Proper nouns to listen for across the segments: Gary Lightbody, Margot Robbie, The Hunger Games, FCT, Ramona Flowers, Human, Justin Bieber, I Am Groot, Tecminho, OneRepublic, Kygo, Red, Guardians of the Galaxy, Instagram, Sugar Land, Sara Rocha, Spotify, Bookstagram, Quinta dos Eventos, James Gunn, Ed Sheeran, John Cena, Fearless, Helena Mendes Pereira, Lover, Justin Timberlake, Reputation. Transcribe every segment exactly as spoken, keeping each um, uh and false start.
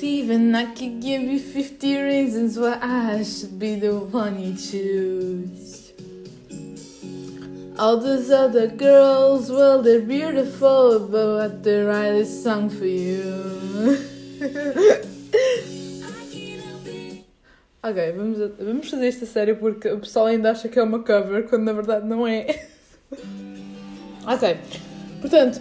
Steven, I could give you fifty reasons why I should be the one you choose. All those other girls, well, they're beautiful, but what they write is song for you. Ok, vamos, a, vamos fazer esta série porque o pessoal ainda acha que é uma cover, quando na verdade não é. Ok, portanto,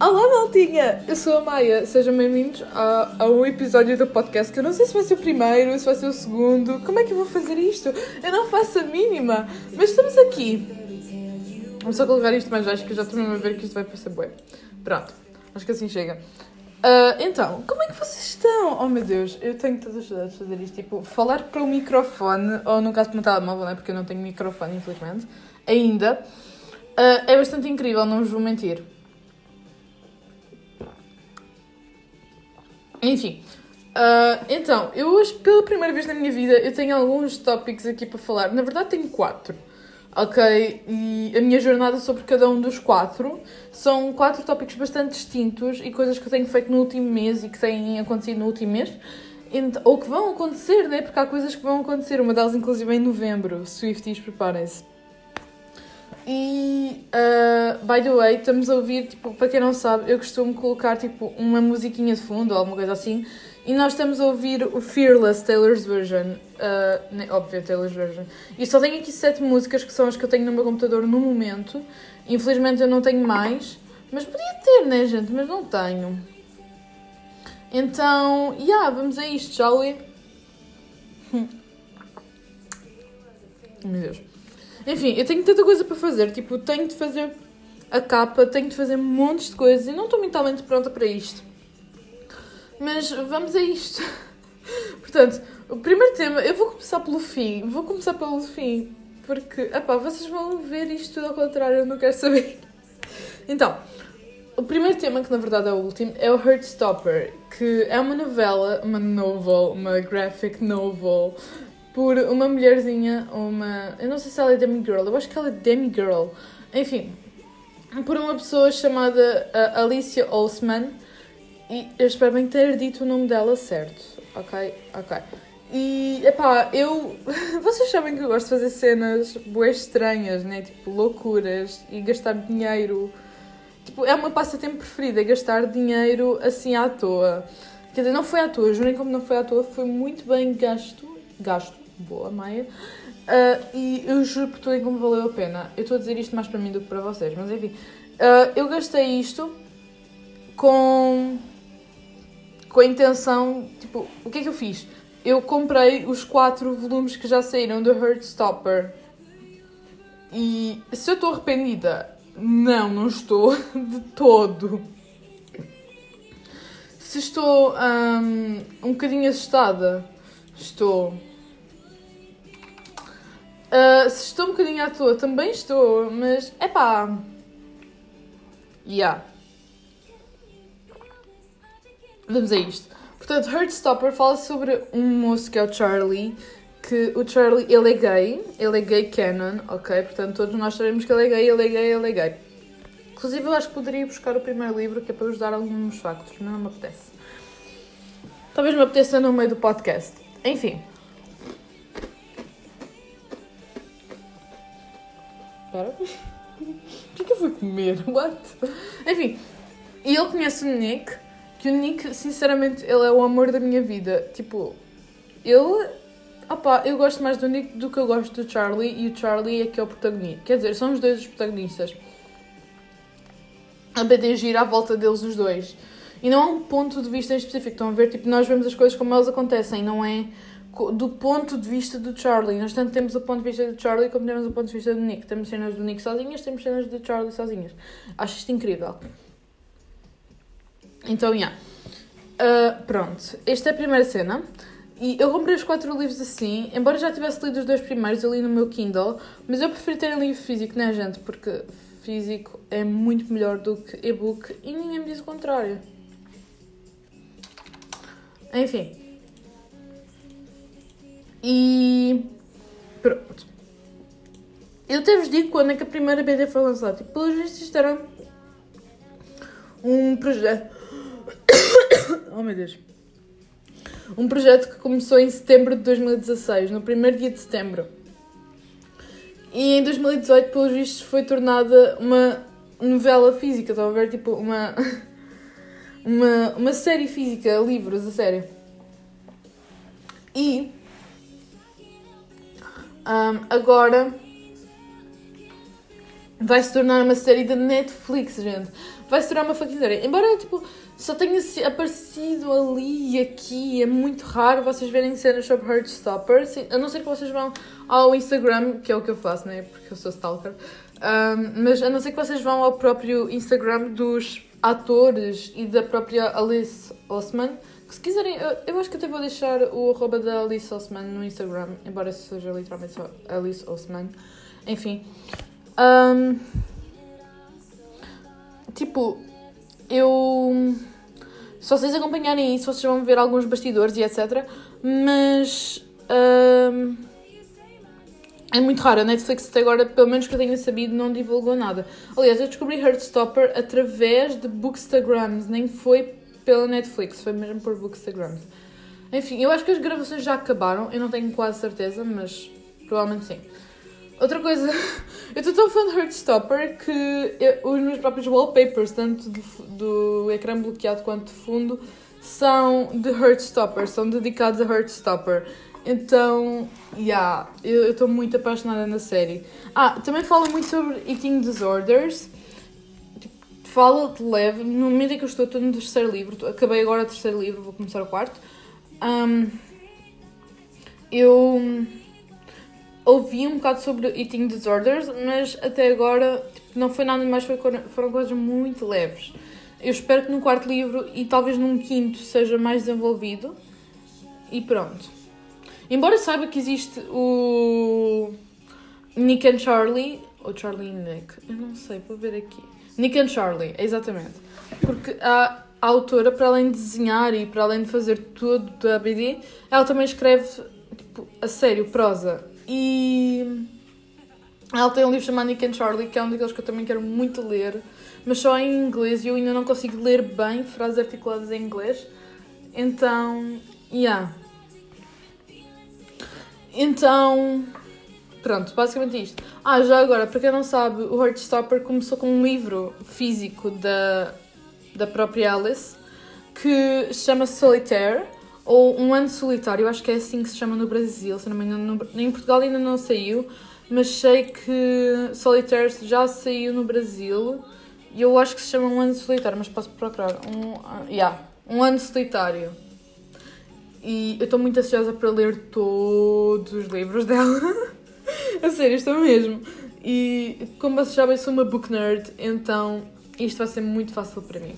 olá maltinha, eu sou a Maya, sejam bem-vindos a, a um episódio do podcast que eu não sei se vai ser o primeiro, se vai ser o segundo, como é que eu vou fazer isto? Eu não faço a mínima, mas estamos aqui. Vamos só colocar isto mais baixo que eu já estou mesmo a ver que isto vai parecer bué. Pronto, acho que assim chega. Uh, então, como é que vocês estão? Oh meu Deus, eu tenho todas as saudades de fazer isto, tipo, falar para o microfone, ou no caso para o telemóvel, né? Porque eu não tenho microfone, infelizmente, ainda. Uh, é bastante incrível, não vos vou mentir. Enfim, uh, então, eu hoje, pela primeira vez na minha vida, eu tenho alguns tópicos aqui para falar. Na verdade, tenho quatro, ok? E a minha jornada sobre cada um dos quatro são quatro tópicos bastante distintos e coisas que eu tenho feito no último mês e que têm acontecido no último mês. Ou que vão acontecer, né? Porque há coisas que vão acontecer. Uma delas, inclusive, em novembro. Swifties, preparem-se. E, uh, by the way, estamos a ouvir, tipo, para quem não sabe, eu costumo colocar, tipo, uma musiquinha de fundo ou alguma coisa assim, e nós estamos a ouvir o Fearless, Taylor's version, uh, né, óbvio, Taylor's version, e só tenho aqui sete músicas que são as que eu tenho no meu computador no momento, infelizmente eu não tenho mais, mas podia ter, né, gente, mas não tenho. Então, já, yeah, vamos a isto, shall we? Hum. Meu Deus. Enfim, eu tenho tanta coisa para fazer, tipo, tenho de fazer a capa, tenho de fazer montes de coisas e não estou mentalmente pronta para isto. Mas vamos a isto. Portanto, o primeiro tema, eu vou começar pelo fim, vou começar pelo fim, porque, apá, vocês vão ver isto tudo ao contrário, eu não quero saber. Então, o primeiro tema, que na verdade é o último, é o Heartstopper, que é uma novela, uma novel, uma graphic novel, por uma mulherzinha, uma... eu não sei se ela é demigirl, eu acho que ela é demigirl, enfim, por uma pessoa chamada uh, Alice Oseman, e eu espero bem ter dito o nome dela certo, ok? Ok. E, epá, eu... vocês sabem que eu gosto de fazer cenas bués estranhas, né? Tipo, loucuras, e gastar dinheiro, tipo, é o meu passatempo preferido, é gastar dinheiro assim à toa. Quer dizer, não foi à toa, jurem como não foi à toa, foi muito bem gasto, gasto, boa, Maia. Uh, e eu juro por tudo como valeu a pena. Eu estou a dizer isto mais para mim do que para vocês, mas enfim. Uh, eu gastei isto com, com a intenção... Tipo, o que é que eu fiz? Eu comprei os quatro volumes que já saíram do Heartstopper. E se eu estou arrependida? Não, não estou de todo. Se estou um, um bocadinho assustada? Estou... Uh, se estou um bocadinho à toa, também estou, mas é pá. Yeah. Vamos a isto. Portanto, Heartstopper fala sobre um moço que é o Charlie, que o Charlie, ele é gay, ele é gay canon, ok? Portanto, todos nós sabemos que ele é gay, ele é gay, ele é gay. Inclusive, eu acho que poderia buscar o primeiro livro, que é para vos dar alguns factos, mas não me apetece. Talvez me apeteça no meio do podcast. Enfim. Espera. Por que eu fui comer? What? Enfim, e ele conhece o Nick, que o Nick, sinceramente, ele é o amor da minha vida. Tipo, ele... opá, eu gosto mais do Nick do que eu gosto do Charlie, e o Charlie é que é o protagonista. Quer dizer, são os dois os protagonistas. A B D gira à volta deles os dois. E não há um ponto de vista em específico. Estão a ver, tipo, nós vemos as coisas como elas acontecem, não é... do ponto de vista do Charlie. Nós tanto temos o ponto de vista do Charlie como temos o ponto de vista do Nick. Temos cenas do Nick sozinhas, temos cenas do Charlie sozinhas. Acho isto incrível. Então, yeah. Uh, pronto. Esta é a primeira cena. E eu comprei os quatro livros assim. Embora já tivesse lido os dois primeiros, eu li no meu Kindle. Mas eu prefiro ter em livro físico, não é, gente? Porque físico é muito melhor do que e-book. E ninguém me diz o contrário. Enfim. E pronto. Eu até vos digo quando é que a primeira B D foi lançada. Tipo, pelos vistos isto era um projeto. Oh meu Deus. Um projeto que começou em setembro de dois mil e dezasseis, no primeiro dia de setembro. E em dois mil e dezoito, pelos vistos, foi tornada uma novela física. Estava a ver, tipo, uma, uma, uma série física, livros, a sério. E um, agora vai se tornar uma série da Netflix, gente. Vai se tornar uma fucking série. Embora, tipo, só tenha aparecido ali e aqui, é muito raro vocês verem cenas sobre Heartstopper. Sim, a não ser que vocês vão ao Instagram, que é o que eu faço, né? Porque eu sou stalker. Um, mas a não ser que vocês vão ao próprio Instagram dos atores e da própria Alice Oseman. Se quiserem, eu, eu acho que até vou deixar o arroba da Alice Oseman no Instagram, embora seja literalmente só Alice Oseman. Enfim. Um, tipo, eu... Se vocês acompanharem isso, vocês vão ver alguns bastidores e etcétera. Mas... Um, é muito raro. A Netflix até agora, pelo menos que eu tenha sabido, não divulgou nada. Aliás, eu descobri Heartstopper através de Bookstagrams. Nem foi pela Netflix, foi mesmo por Bookstagrams. Enfim, eu acho que as gravações já acabaram. Eu não tenho quase certeza, mas provavelmente sim. Outra coisa, eu estou tão fã de Heartstopper que eu, os meus próprios wallpapers, tanto do, do ecrã bloqueado quanto de fundo, são de Heartstopper, são dedicados a Heartstopper. Então, yeah, eu estou muito apaixonada na série. Ah, também falo muito sobre eating disorders. Falo de leve, no momento em que eu estou, estou no terceiro livro, acabei agora o terceiro livro, vou começar o quarto. Um, eu ouvi um bocado sobre eating disorders, mas até agora tipo, não foi nada mais, foi, foram coisas muito leves. Eu espero que no quarto livro e talvez num quinto seja mais desenvolvido. E pronto. Embora saiba que existe o Nick and Charlie, ou Charlie e Nick, eu não sei, vou ver aqui. Nick and Charlie, exatamente. Porque a, a autora, para além de desenhar e para além de fazer tudo da B D, ela também escreve, tipo, a sério, prosa. E ela tem um livro chamado Nick and Charlie, que é um daqueles que eu também quero muito ler, mas só em inglês, e eu ainda não consigo ler bem frases articuladas em inglês. Então, yeah. Então... Pronto, basicamente isto. Ah, já agora, para quem não sabe, o Heartstopper começou com um livro físico da, da própria Alice, que se chama Solitaire, ou Um Ano Solitário, acho que é assim que se chama no Brasil, se não me engano, no, em Portugal ainda não saiu, mas sei que Solitaire já saiu no Brasil, e eu acho que se chama Um Ano Solitário, mas posso procurar. Um, yeah, um Ano Solitário. E eu estou muito ansiosa para ler todos os livros dela. A sério, estou mesmo. E como vocês sabem, sou uma book nerd, então isto vai ser muito fácil para mim.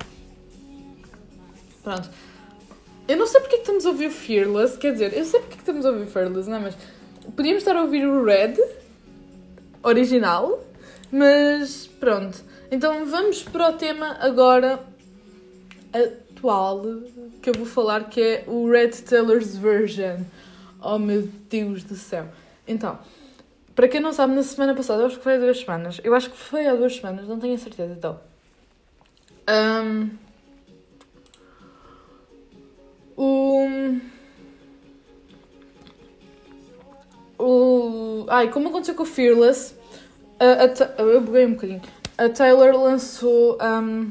Pronto. Eu não sei porque é que estamos a ouvir o Fearless, quer dizer, eu sei porque é que estamos a ouvir o Fearless, não é? Mas podíamos estar a ouvir o Red, original, mas pronto. Então vamos para o tema agora atual que eu vou falar, que é o Red Taylor's Version. Oh meu Deus do céu. Então... Para quem não sabe, na semana passada, eu acho que foi há duas semanas, eu acho que foi há duas semanas, não tenho a certeza, então. Um, o... O... Ai, como aconteceu com o Fearless, a, a, eu buguei um bocadinho, a Taylor lançou, um,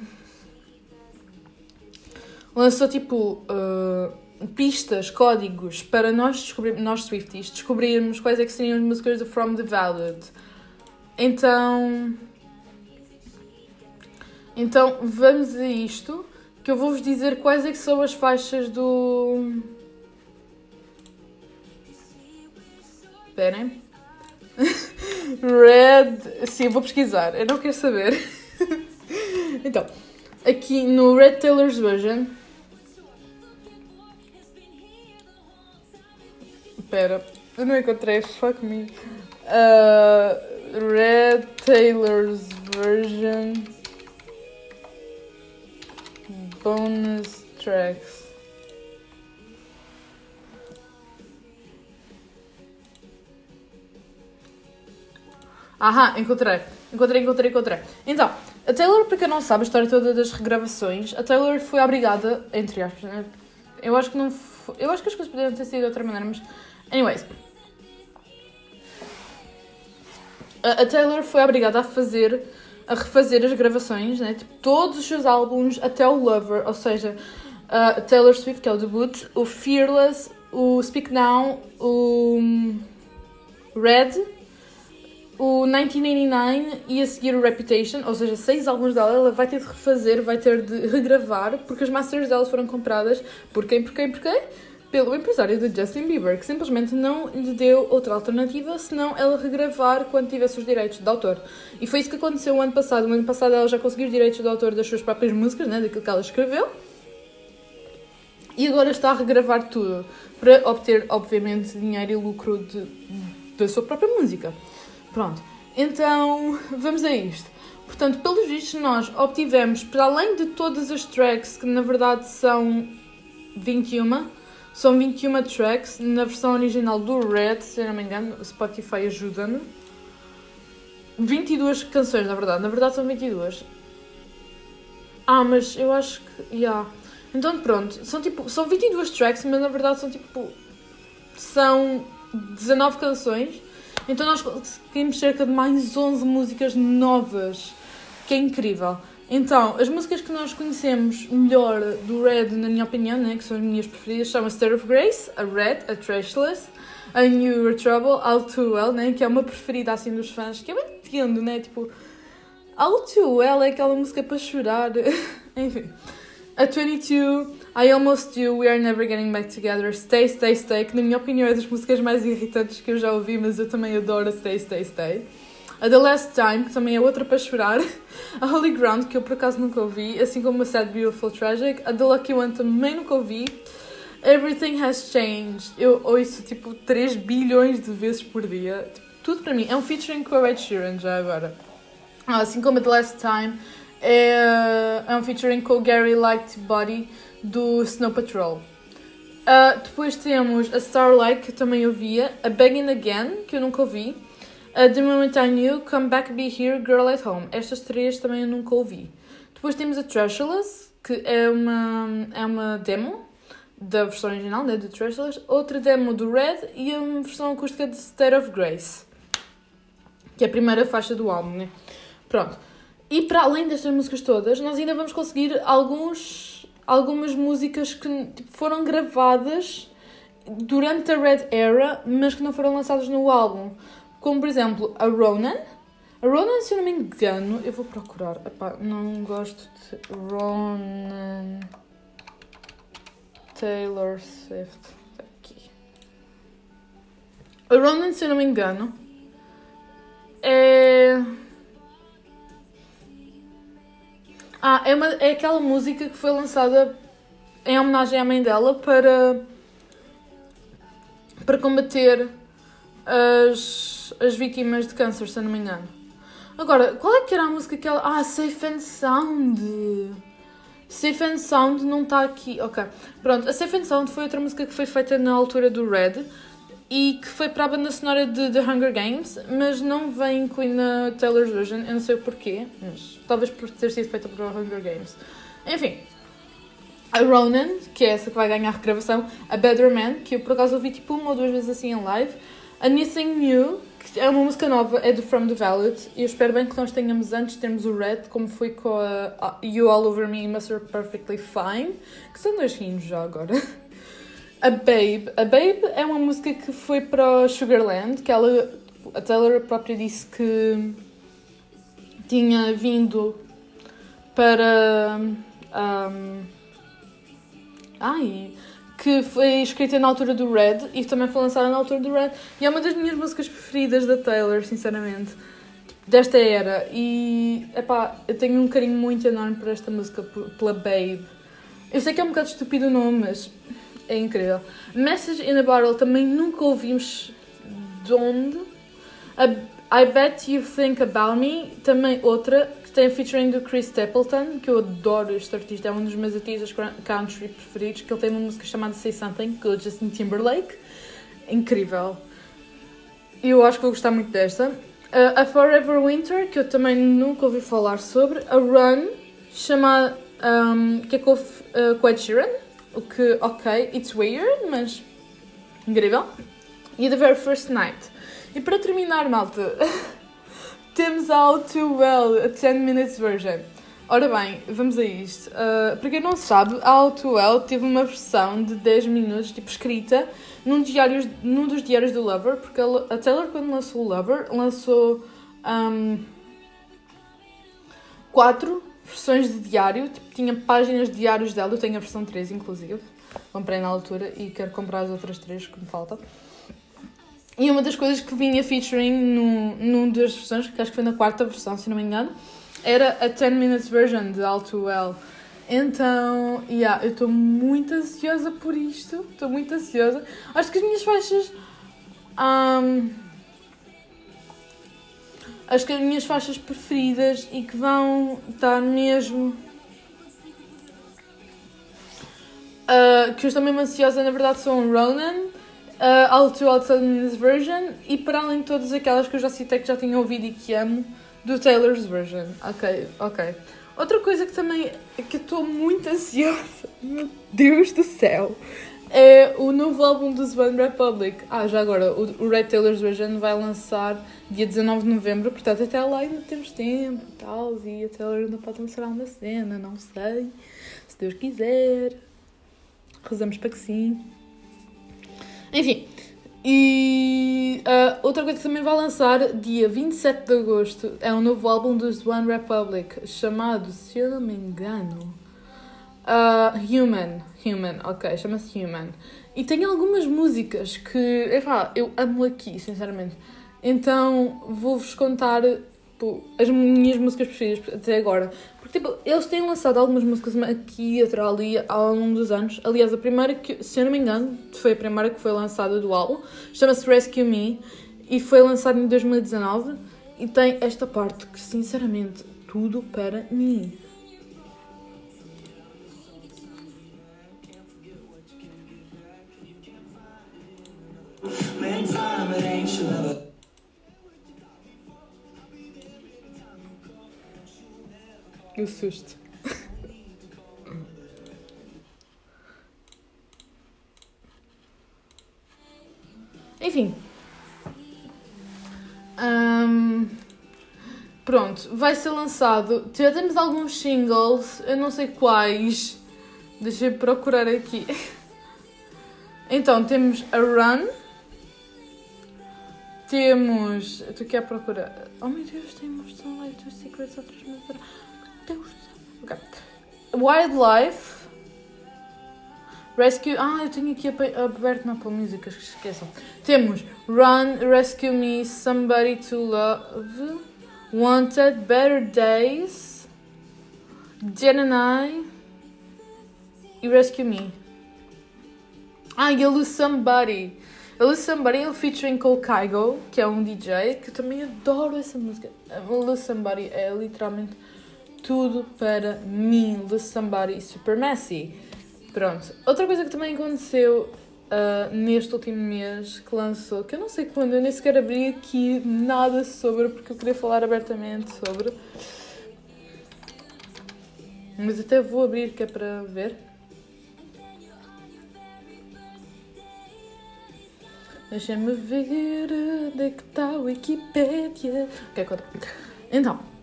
lançou tipo... Uh, pistas, códigos, para nós descobrir, nós Swifties descobrirmos quais é que seriam as músicas do From the Ballad. Então, então vamos a isto, que eu vou-vos dizer quais é que são as faixas do... Esperem. Red... Sim, eu vou pesquisar, eu não quero saber. Então, aqui no Red Taylor's Version... Espera, eu não encontrei, fuck me. Uh, Red Taylor's Version Bonus Tracks. Aham, encontrei, encontrei, encontrei, encontrei. Então, a Taylor, para quem não sabe a história toda das regravações, a Taylor foi obrigada, entre aspas, né? Eu acho que não foi. Eu acho que as coisas poderiam ter sido de outra maneira, mas... Anyways. A Taylor foi obrigada a fazer... a refazer as gravações, né? Tipo, todos os seus álbuns até o Lover, ou seja, a Taylor Swift, que é o debut, o Fearless, o Speak Now, o Red, o mil novecentos e oitenta e nove e a seguir o Reputation, ou seja, seis álbuns dela, ela vai ter de refazer, vai ter de regravar, porque as masters delas foram compradas por quem, por quem, por quem? Pelo empresário de Justin Bieber, que simplesmente não lhe deu outra alternativa senão ela regravar quando tivesse os direitos de autor. E foi isso que aconteceu o ano passado. No ano passado ela já conseguiu os direitos de autor das suas próprias músicas, né, daquilo que ela escreveu, e agora está a regravar tudo para obter, obviamente, dinheiro e lucro de, da sua própria música. Pronto, então vamos a isto. Portanto, pelos vistos, nós obtivemos, para além de todas as tracks, que na verdade são vinte e uma... São vinte e uma tracks, na versão original do Red, se eu não me engano, o Spotify ajuda-me. vinte e duas canções, na verdade. Na verdade são vinte e duas. Ah, mas eu acho que... Yeah. Então pronto, são, tipo, são vinte e duas tracks, mas na verdade são tipo... São dezanove canções. Então nós conseguimos cerca de mais onze músicas novas, que é incrível. Então, as músicas que nós conhecemos melhor do Red, na minha opinião, né, que são as minhas preferidas, são a State of Grace, a Red, a Trashless, a New Your Trouble, All Too Well, né, que é uma preferida assim dos fãs, que eu entendo, né, tipo, All Too Well é aquela música para chorar, enfim. A vinte e dois, I Almost You, We Are Never Getting Back Together, Stay, Stay, Stay, que na minha opinião é das músicas mais irritantes que eu já ouvi, mas eu também adoro a Stay, Stay, Stay. A The Last Time, que também é outra para chorar. A Holy Ground, que eu por acaso nunca ouvi, assim como a Sad, Beautiful, Tragic. A The Lucky One também nunca ouvi. Everything Has Changed. Eu ouço tipo três bilhões de vezes por dia. Tipo, tudo para mim. É um featuring com a Ed Sheeran, já agora. Ah, assim como a The Last Time, é, é um featuring com o Gary Lightbody do Snow Patrol. Uh, depois temos a Starlight, que eu também ouvia. A Begging Again, que eu nunca ouvi. A The Moment I Knew, Come Back Be Here, Girl at Home. Estas três também eu nunca ouvi. Depois temos a Trashless, que é uma, é uma demo da versão original, né, do Trashless. Outra demo do Red e a versão acústica de State of Grace, que é a primeira faixa do álbum, né? Pronto. E para além destas músicas todas, nós ainda vamos conseguir alguns, algumas músicas que tipo, foram gravadas durante a Red Era, mas que não foram lançadas no álbum. Como, por exemplo, a Ronan. A Ronan, se eu não me engano... Eu vou procurar. Epá, não gosto de... Ronan... Taylor Swift. Está aqui. A Ronan, se eu não me engano... É... Ah, é, uma, é aquela música que foi lançada em homenagem à mãe dela para... Para combater... As, as vítimas de câncer, se eu não me engano. Agora, qual é que era a música que ela... Ah, Safe and Sound. Safe and Sound não está aqui. Ok, pronto. A Safe and Sound foi outra música que foi feita na altura do Red e que foi para a banda sonora de The Hunger Games, mas não vem incluir na Taylor's version. Eu não sei o porquê, mas talvez por ter sido feita para o Hunger Games. Enfim. A Ronan, que é essa que vai ganhar a regravação. A Better Man, que eu por acaso ouvi tipo uma ou duas vezes assim em live. A Anything New, que é uma música nova, é do From The Valet, e eu espero bem que nós tenhamos antes de termos o Red, como foi com a You All Over Me Must Be Perfectly Fine, que são dois rinos já agora. A Babe. A Babe é uma música que foi para o Sugar Land, que ela, a Taylor própria disse que tinha vindo para... Um, ai... que foi escrita na altura do Red e também foi lançada na altura do Red, e é uma das minhas músicas preferidas da Taylor, sinceramente, desta era. E, epá, eu tenho um carinho muito enorme por esta música, pela Babe. Eu sei que é um bocado estúpido o nome, mas é incrível. Message in a Bottle também nunca ouvimos de onde. A I Bet You Think About Me, também outra, que tem a featuring do Chris Stapleton, que eu adoro este artista, é um dos meus artistas country preferidos, que ele tem uma música chamada Say Something, com o Justin Timberlake. Incrível. Eu acho que vou gostar muito desta. Uh, a Forever Winter, que eu também nunca ouvi falar sobre. A Run, chama, um, que é com, uh, com Ed Sheeran, O que, ok, it's weird, mas incrível. E The Very First Night. E para terminar, malta, temos a All Too Well, a ten minutes version. Ora bem, vamos a isto. Uh, para quem não sabe, a All Too Well teve uma versão de dez minutos, tipo, escrita, num, diário, num dos diários do Lover, porque a Taylor, quando lançou o Lover, lançou um, quatro versões de diário, tipo, tinha páginas de diários dela, eu tenho a versão três, inclusive, comprei na altura e quero comprar as outras três que me faltam. E uma das coisas que vinha featuring num, num das versões, que acho que foi na quarta versão, se não me engano, era a ten minutes version de All Too Well. Então, yeah, eu estou muito ansiosa por isto. Estou muito ansiosa. Acho que as minhas faixas... Um, acho que as minhas faixas preferidas e que vão estar mesmo... Uh, que eu estou mesmo ansiosa, na verdade, são Ronan... Uh, All Too Well ten minutes version e para além de todas aquelas que eu já citei que já tinha ouvido e que amo, do Taylor's version. Ok, ok. Outra coisa que também, que eu estou muito ansiosa, meu Deus do céu, é o novo álbum dos OneRepublic. Ah, já agora, o Red Taylor's version vai lançar dia dezanove de novembro, portanto até lá ainda temos tempo e tal, e a Taylor ainda pode lançar uma cena, não sei, se Deus quiser. Rezamos para que sim. Enfim, e uh, outra coisa que também vai lançar dia vinte e sete de agosto é um novo álbum dos OneRepublic, chamado, se eu não me engano, uh, Human. Human, ok, chama-se Human. E tem algumas músicas que, enfim, eu amo aqui, sinceramente. Então vou-vos contar, tipo, as minhas músicas preferidas até agora. Porque, tipo, eles têm lançado algumas músicas aqui e ali ao longo dos anos. Aliás, a primeira que, se eu não me engano, foi a primeira que foi lançada do álbum. Chama-se Rescue Me e foi lançada em dois mil e dezanove. E tem esta parte que, sinceramente, tudo para mim. Que susto. Enfim. Um, pronto, vai ser lançado. Já temos alguns singles, eu não sei quais. Deixa eu procurar aqui. Então, temos a Run. Temos... Tu quer procurar? Oh meu Deus, temos Sunlight, Secrets of Transmitter... Deus. Okay. Wildlife Rescue. Ah, eu tenho aqui aberto na Apple Music, esqueçam. Temos Run, Rescue Me, Somebody to Love, Wanted, Better Days, Jen and I e Rescue Me. Ah, e I Lose Somebody. I Lose Somebody é o featuring com o Kygo, que é um D J, que eu também adoro essa música. I Lose Somebody é literalmente tudo para mim, The Somebody Super Messy. Pronto. Outra coisa que também aconteceu uh, neste último mês que lançou, que eu não sei quando, eu nem sequer abri aqui nada sobre, porque eu queria falar abertamente sobre. Mas até vou abrir, que é para ver. Deixa-me ver onde é que está a Wikipedia. Ok, conta. Então.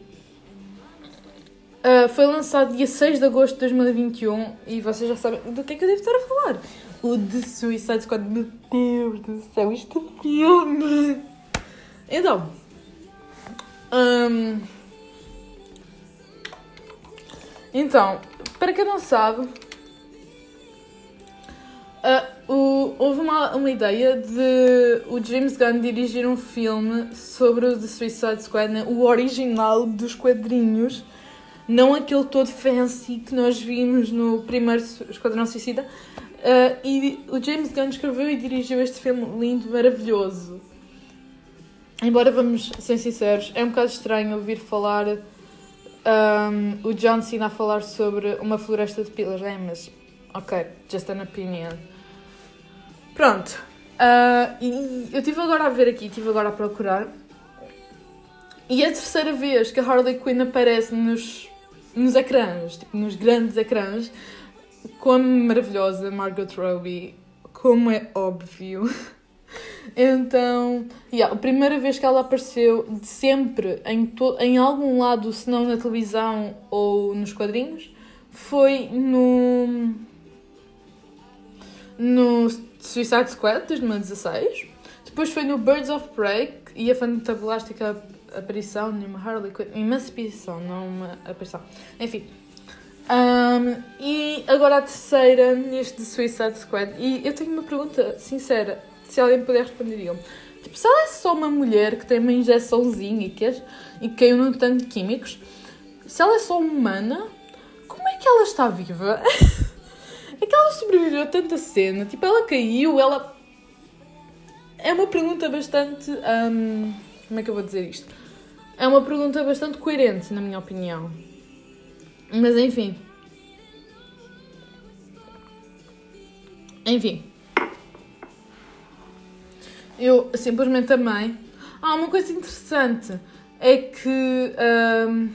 Uh, foi lançado dia seis de agosto de dois mil e vinte e um e vocês já sabem do que é que eu devo estar a falar. O The Suicide Squad, meu Deus do céu, isto é filme! Então, um, então, para quem não sabe, uh, o, houve uma, uma ideia de o James Gunn dirigir um filme sobre o The Suicide Squad, né? O original dos quadrinhos. Não aquele todo fancy que nós vimos no primeiro Esquadrão Suicida. Uh, e o James Gunn escreveu e dirigiu este filme lindo, maravilhoso. Embora, vamos ser sinceros, é um bocado estranho ouvir falar um, o John Cena a falar sobre uma floresta de pilas, né? Mas, ok, just an opinion. Pronto. Uh, e eu estive agora a ver aqui, estive agora a procurar. E é a terceira vez que a Harley Quinn aparece nos... nos ecrãs, tipo, nos grandes ecrãs, como maravilhosa Margot Robbie, como é óbvio. Então, yeah, a primeira vez que ela apareceu, de sempre, em, to- em algum lado, se não na televisão ou nos quadrinhos, foi no, no Suicide Squad, de dois mil e dezasseis. Depois foi no Birds of Prey, e a fantabulástica aparição de uma Harley Quinn, emancipação, não uma aparição, enfim. Um, e agora a terceira, neste Suicide Squad. E eu tenho uma pergunta sincera, se alguém puder responder, digam. Tipo, se ela é só uma mulher que tem uma injeçãozinha e que, e que caiu num tanto de químicos, se ela é só humana, como é que ela está viva? É que ela sobreviveu a tanta cena, tipo, ela caiu, ela... É uma pergunta bastante... Um, como é que eu vou dizer isto? É uma pergunta bastante coerente, na minha opinião. Mas, enfim. Enfim. Eu simplesmente amei. Ah, uma coisa interessante é que... Um,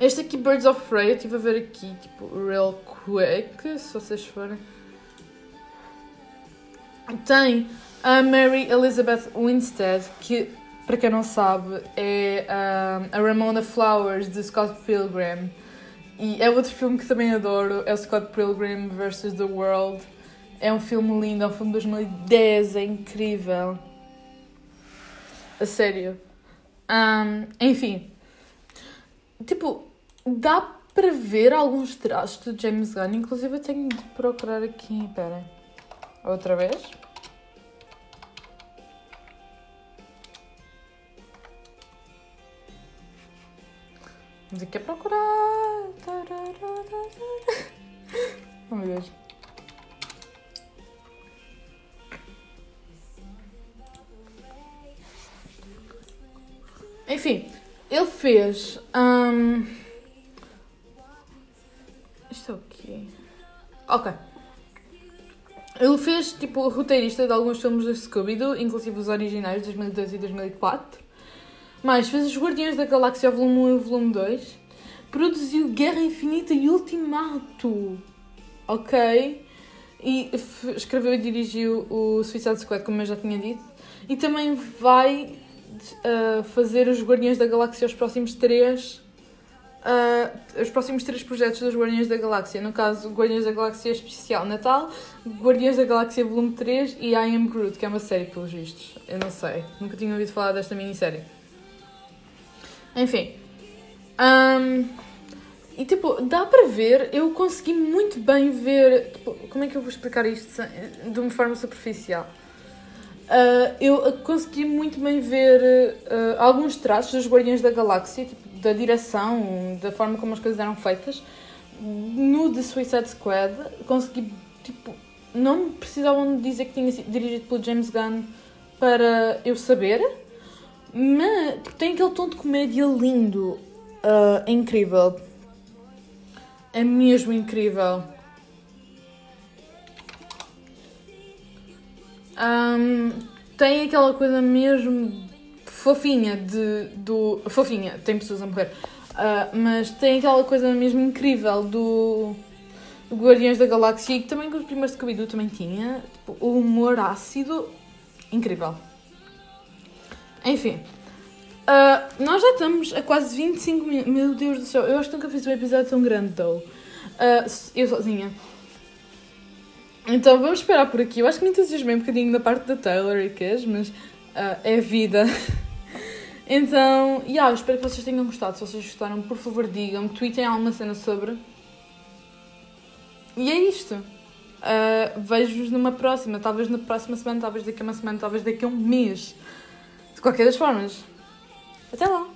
este aqui, Birds of Prey, eu estive a ver aqui, tipo, real quick, se vocês forem. Tem a Mary Elizabeth Winstead, que... Para quem não sabe, é um, a Ramona Flowers, de Scott Pilgrim. E é outro filme que também adoro, é o Scott Pilgrim versus. The World. É um filme lindo, é um filme de dois mil e dez, é incrível. A sério. Um, enfim. Tipo, dá para ver alguns traços do James Gunn. Inclusive eu tenho de procurar aqui, pera. Outra vez. Vamos aqui a procurar. Oh meu Deus. Enfim, ele fez. Um... Isto é o quê? Ok. Ele fez tipo roteirista de alguns filmes do Scooby-Doo, inclusive os originais de dois mil e dois e dois mil e quatro. Mais, fez os Guardiões da Galáxia volume um e volume dois. Produziu Guerra Infinita e Ultimato. Ok? E f- escreveu e dirigiu o Suicide Squad, como eu já tinha dito. E também vai uh, fazer os Guardiões da Galáxia, os próximos três... Uh, os próximos três projetos dos Guardiões da Galáxia. No caso, Guardiões da Galáxia Especial Natal, Guardiões da Galáxia Volume três e I Am Groot, que é uma série, pelos vistos. Eu não sei. Nunca tinha ouvido falar desta minissérie. Enfim, um, e tipo, dá para ver, eu consegui muito bem ver, tipo, como é que eu vou explicar isto de uma forma superficial? Uh, eu consegui muito bem ver uh, alguns traços dos Guardiões da Galáxia, tipo, da direção, da forma como as coisas eram feitas. No The Suicide Squad, consegui, tipo, não precisavam dizer que tinha sido dirigido pelo James Gunn para eu saber. Mas tem aquele tom de comédia lindo, uh, é incrível, é mesmo incrível. Um, tem aquela coisa mesmo fofinha de, do... fofinha, tem pessoas a morrer, uh, mas tem aquela coisa mesmo incrível do, do Guardiões da Galáxia, e também que os primeiros de Scooby-Doo também tinha, tipo, o humor ácido, incrível. Enfim, uh, nós já estamos a quase vinte e cinco minutos. Meu Deus do céu, eu acho que nunca fiz um episódio tão grande, though. Uh, eu sozinha. Então vamos esperar por aqui. Eu acho que me entusiasmei um bocadinho da parte da Taylor e Kes, mas uh, é vida. Então, yeah, eu espero que vocês tenham gostado. Se vocês gostaram, por favor, digam-me, tweetem alguma cena sobre. E é isto. Uh, vejo-vos numa próxima. Talvez na próxima semana, talvez daqui a uma semana, talvez daqui a um mês. De qualquer das formas, até lá!